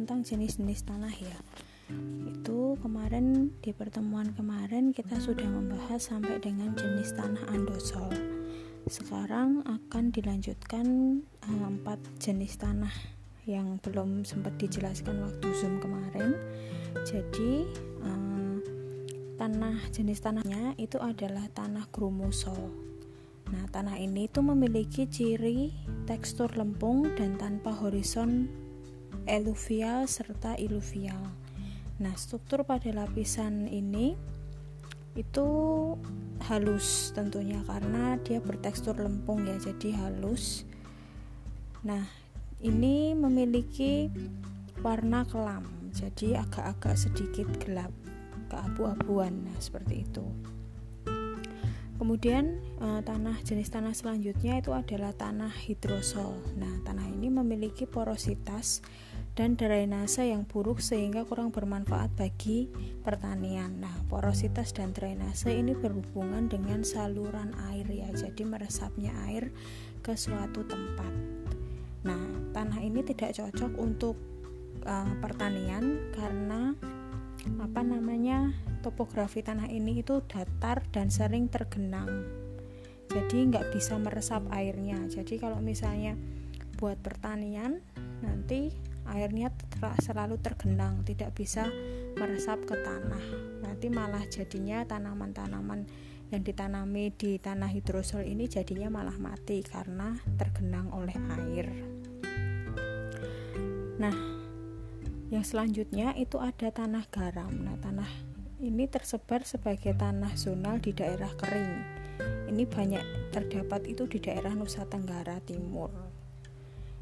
tentang jenis-jenis tanah ya. Itu kemarin di pertemuan kemarin kita sudah membahas sampai dengan jenis tanah andosol. Sekarang akan dilanjutkan 4 jenis tanah yang belum sempat dijelaskan waktu Zoom kemarin. Jadi tanah, jenis tanahnya itu adalah tanah grumusol. Nah, tanah ini itu memiliki ciri tekstur lempung dan tanpa horizon eluvial serta iluvial. Nah, struktur pada lapisan ini itu halus tentunya karena dia bertekstur lempung ya, jadi halus. Nah, ini memiliki warna kelam, jadi agak-agak sedikit gelap, keabu-abuan, nah seperti itu. Kemudian tanah, jenis tanah selanjutnya itu adalah tanah hidrosol. Nah, tanah ini memiliki porositas dan drainase yang buruk sehingga kurang bermanfaat bagi pertanian. Nah, porositas dan drainase ini berhubungan dengan saluran air ya, jadi meresapnya air ke suatu tempat. Nah, tanah ini tidak cocok untuk pertanian karena topografi tanah ini itu datar dan sering tergenang. Jadi nggak bisa meresap airnya. Jadi kalau misalnya buat pertanian nanti airnya selalu tergenang, tidak bisa meresap ke tanah. Nanti malah jadinya tanaman-tanaman yang ditanami di tanah hidrosol ini jadinya malah mati karena tergenang oleh air. Nah, yang selanjutnya itu ada tanah garam. Nah, tanah ini tersebar sebagai tanah zonal di daerah kering. Ini banyak terdapat itu di daerah Nusa Tenggara Timur.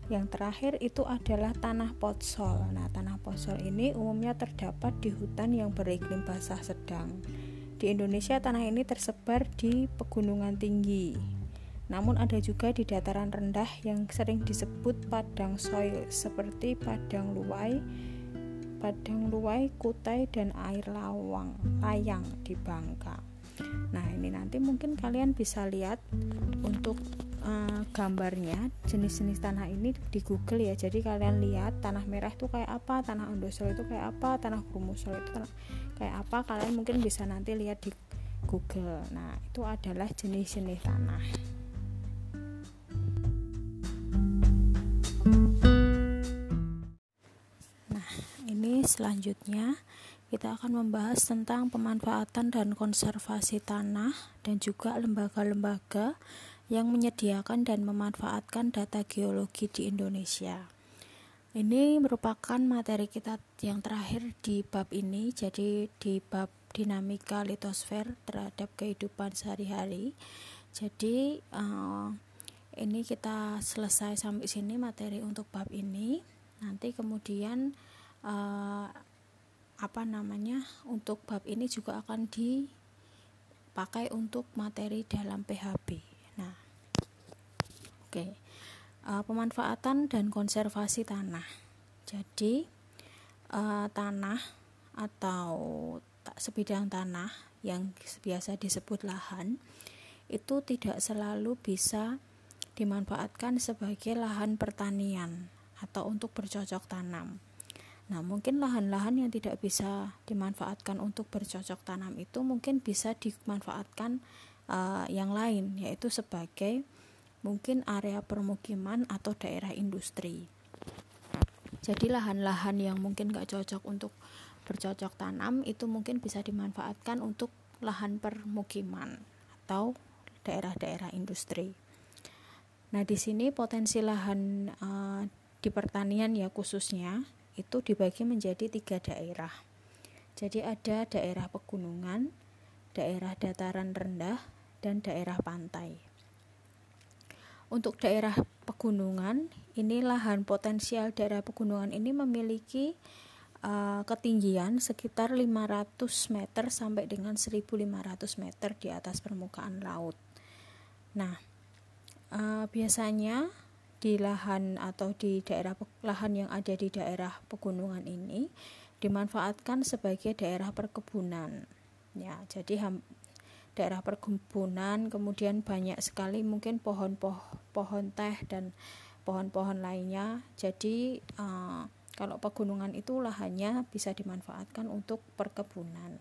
Yang terakhir itu adalah tanah potsol. Nah, tanah potsol ini umumnya terdapat di hutan yang beriklim basah sedang. Di Indonesia tanah ini tersebar di pegunungan tinggi, namun ada juga di dataran rendah yang sering disebut padang soil, seperti padang luwai, Kutai, dan air layang di Bangka. Nah, ini nanti mungkin kalian bisa lihat untuk gambarnya jenis-jenis tanah ini di Google ya. Jadi kalian lihat tanah merah itu kayak apa, tanah andosol itu kayak apa, tanah grumusol itu kayak apa. Kalian mungkin bisa nanti lihat di Google. Nah, itu adalah jenis-jenis tanah. Nah, ini selanjutnya kita akan membahas tentang pemanfaatan dan konservasi tanah dan juga lembaga-lembaga yang menyediakan dan memanfaatkan data geologi di Indonesia. Ini merupakan materi kita yang terakhir di bab ini, jadi di bab dinamika litosfer terhadap kehidupan sehari-hari. Jadi ini kita selesai sampai sini materi untuk bab ini. Nanti kemudian untuk bab ini juga akan dipakai untuk materi dalam PHB. Nah, oke. Pemanfaatan dan konservasi tanah. Jadi tanah atau sebidang tanah yang biasa disebut lahan itu tidak selalu bisa dimanfaatkan sebagai lahan pertanian atau untuk bercocok tanam. Nah, mungkin lahan-lahan yang tidak bisa dimanfaatkan untuk bercocok tanam itu mungkin bisa dimanfaatkan yang lain, yaitu sebagai mungkin area permukiman atau daerah industri. Jadi lahan-lahan yang mungkin gak cocok untuk bercocok tanam itu mungkin bisa dimanfaatkan untuk lahan permukiman atau daerah-daerah industri. Nah, di sini potensi lahan di pertanian ya khususnya itu dibagi menjadi 3 daerah. Jadi ada daerah pegunungan, daerah dataran rendah, dan daerah pantai. Untuk daerah pegunungan, ini lahan potensial daerah pegunungan ini memiliki ketinggian sekitar 500 meter sampai dengan 1.500 meter di atas permukaan laut. Nah, biasanya di lahan atau di daerah lahan yang ada di daerah pegunungan ini dimanfaatkan sebagai daerah perkebunan. Ya, jadi daerah perkebunan, kemudian banyak sekali mungkin pohon teh dan pohon-pohon lainnya. Jadi Kalau pegunungan itu lahannya bisa dimanfaatkan untuk perkebunan.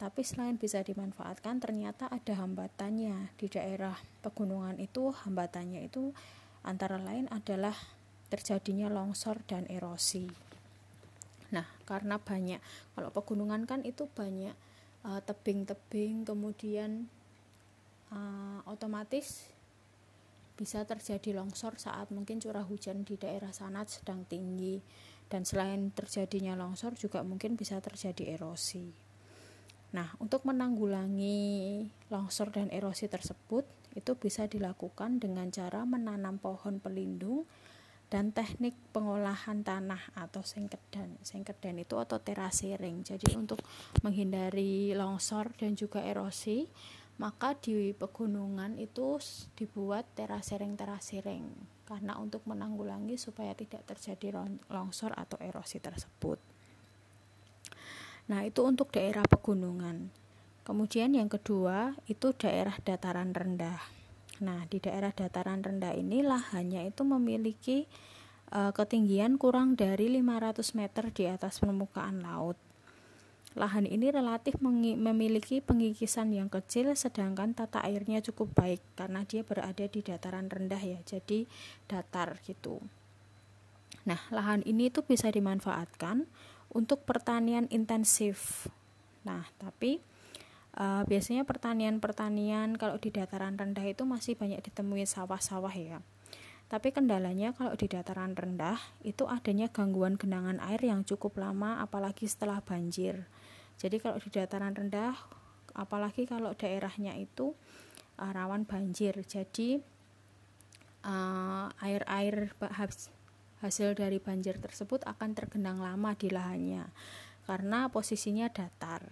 Tapi selain bisa dimanfaatkan, ternyata ada hambatannya. Di daerah pegunungan itu, hambatannya itu antara lain adalah terjadinya longsor dan erosi. Nah, karena banyak, kalau pegunungan kan itu banyak tebing-tebing, kemudian otomatis bisa terjadi longsor saat mungkin curah hujan di daerah sana sedang tinggi, dan selain terjadinya longsor juga mungkin bisa terjadi erosi. Nah, untuk menanggulangi longsor dan erosi tersebut, itu bisa dilakukan dengan cara menanam pohon pelindung dan teknik pengolahan tanah atau sengkedan. Sengkedan itu atau terasering. Jadi untuk menghindari longsor dan juga erosi, maka di pegunungan itu dibuat terasering-terasering. Karena untuk menanggulangi supaya tidak terjadi longsor atau erosi tersebut. Nah, itu untuk daerah pegunungan. Kemudian yang kedua itu daerah dataran rendah. Nah, di daerah dataran rendah ini lahannya itu memiliki ketinggian kurang dari 500 meter di atas permukaan laut. Lahan ini relatif memiliki pengikisan yang kecil, sedangkan tata airnya cukup baik karena dia berada di dataran rendah ya, jadi datar gitu. Nah, lahan ini itu bisa dimanfaatkan untuk pertanian intensif. Nah, tapi biasanya pertanian kalau di dataran rendah itu masih banyak ditemui sawah-sawah ya. Tapi kendalanya kalau di dataran rendah itu adanya gangguan genangan air yang cukup lama, apalagi setelah banjir. Jadi kalau di dataran rendah, apalagi kalau daerahnya itu rawan banjir. Jadi air-air hasil dari banjir tersebut akan tergenang lama di lahannya karena posisinya datar.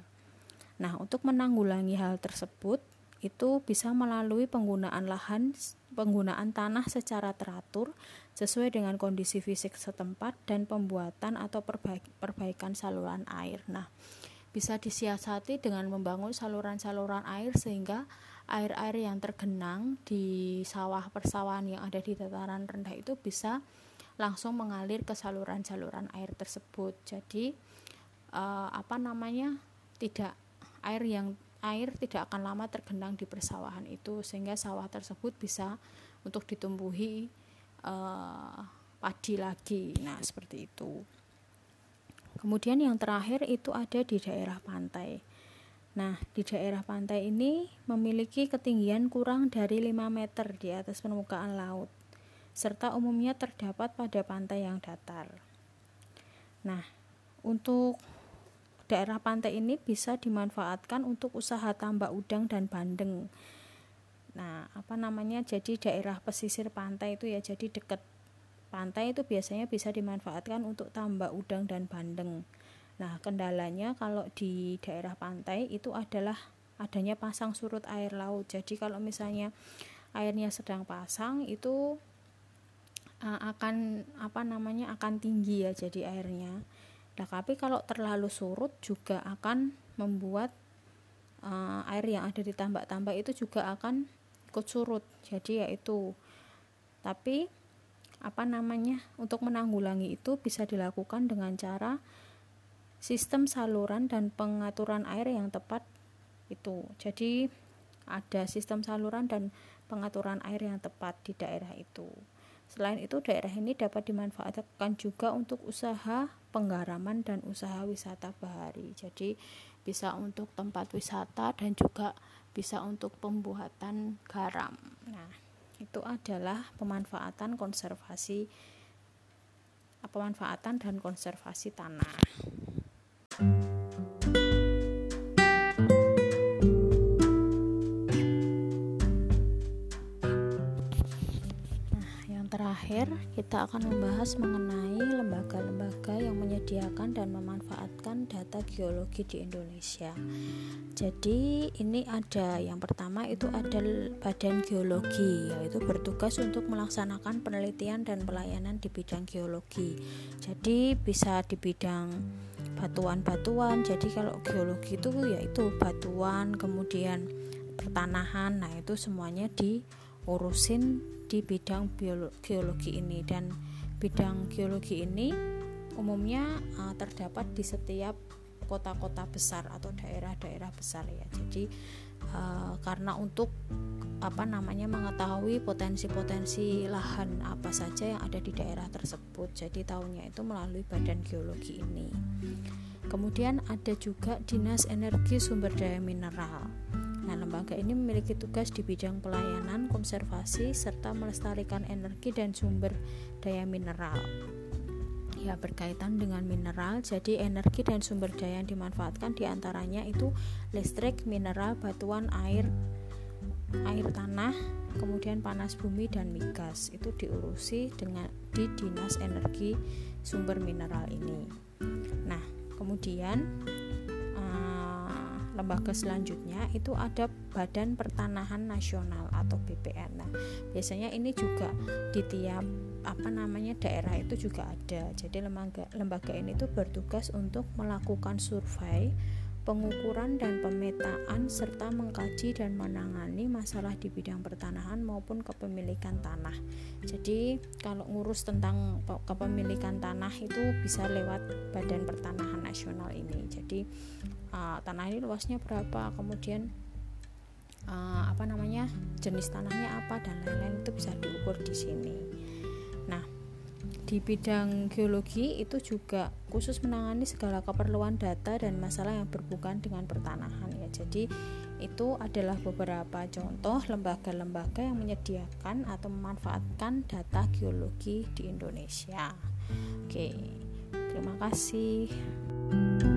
Nah, untuk menanggulangi hal tersebut itu bisa melalui penggunaan tanah secara teratur sesuai dengan kondisi fisik setempat dan pembuatan atau perbaikan saluran air. Nah, bisa disiasati dengan membangun saluran-saluran air sehingga air-air yang tergenang di sawah persawahan yang ada di dataran rendah itu bisa langsung mengalir ke saluran-saluran air tersebut. Jadi air tidak akan lama tergenang di persawahan itu, sehingga sawah tersebut bisa untuk ditumbuhi padi lagi. Nah, seperti itu. Kemudian yang terakhir itu ada di daerah pantai. Nah, di daerah pantai ini memiliki ketinggian kurang dari 5 meter di atas permukaan laut, serta umumnya terdapat pada pantai yang datar. Nah, untuk daerah pantai ini bisa dimanfaatkan untuk usaha tambak udang dan bandeng. Nah, jadi daerah pesisir pantai itu ya, jadi dekat pantai itu biasanya bisa dimanfaatkan untuk tambak udang dan bandeng. Nah, kendalanya kalau di daerah pantai itu adalah adanya pasang surut air laut. Jadi kalau misalnya airnya sedang pasang itu akan tinggi ya, jadi airnya. Nah, tapi kalau terlalu surut juga akan membuat air yang ada di tambak-tambak itu juga akan ikut surut. Jadi yaitu. Tapi untuk menanggulangi itu bisa dilakukan dengan cara sistem saluran dan pengaturan air yang tepat itu. Jadi ada sistem saluran dan pengaturan air yang tepat di daerah itu. Selain itu, daerah ini dapat dimanfaatkan juga untuk usaha penggaraman dan usaha wisata bahari. Jadi bisa untuk tempat wisata dan juga bisa untuk pembuatan garam. Nah, itu adalah pemanfaatan dan konservasi tanah. Terakhir, kita akan membahas mengenai lembaga-lembaga yang menyediakan dan memanfaatkan data geologi di Indonesia. Jadi ini ada yang pertama itu ada Badan Geologi, yaitu bertugas untuk melaksanakan penelitian dan pelayanan di bidang geologi. Jadi bisa di bidang batuan-batuan, jadi kalau geologi itu yaitu batuan, kemudian pertanahan, nah itu semuanya diurusin di bidang geologi ini. Dan bidang geologi ini umumnya terdapat di setiap kota-kota besar atau daerah-daerah besar ya. Jadi karena untuk mengetahui potensi-potensi lahan apa saja yang ada di daerah tersebut, jadi tahunya itu melalui Badan Geologi ini. Kemudian ada juga Dinas Energi Sumber Daya Mineral. Nah, lembaga ini memiliki tugas di bidang pelayanan, konservasi, serta melestarikan energi dan sumber daya mineral. Ya, berkaitan dengan mineral, jadi energi dan sumber daya yang dimanfaatkan diantaranya itu listrik, mineral, batuan, air tanah, kemudian panas bumi dan migas. Itu diurusi dengan di Dinas Energi Sumber Mineral ini. Nah, kemudian lembaga selanjutnya itu ada Badan Pertanahan Nasional atau BPN. Nah, biasanya ini juga di tiap daerah itu juga ada. Jadi lembaga ini itu bertugas untuk melakukan survei, pengukuran dan pemetaan serta mengkaji dan menangani masalah di bidang pertanahan maupun kepemilikan tanah. Jadi kalau ngurus tentang kepemilikan tanah itu bisa lewat Badan Pertanahan Nasional ini. Jadi tanah ini luasnya berapa, kemudian jenis tanahnya apa dan lain-lain, itu bisa diukur di sini. Nah, di bidang geologi itu juga khusus menangani segala keperluan data dan masalah yang berhubungan dengan pertanahan ya. Jadi itu adalah beberapa contoh lembaga-lembaga yang menyediakan atau memanfaatkan data geologi di Indonesia. Oke, terima kasih.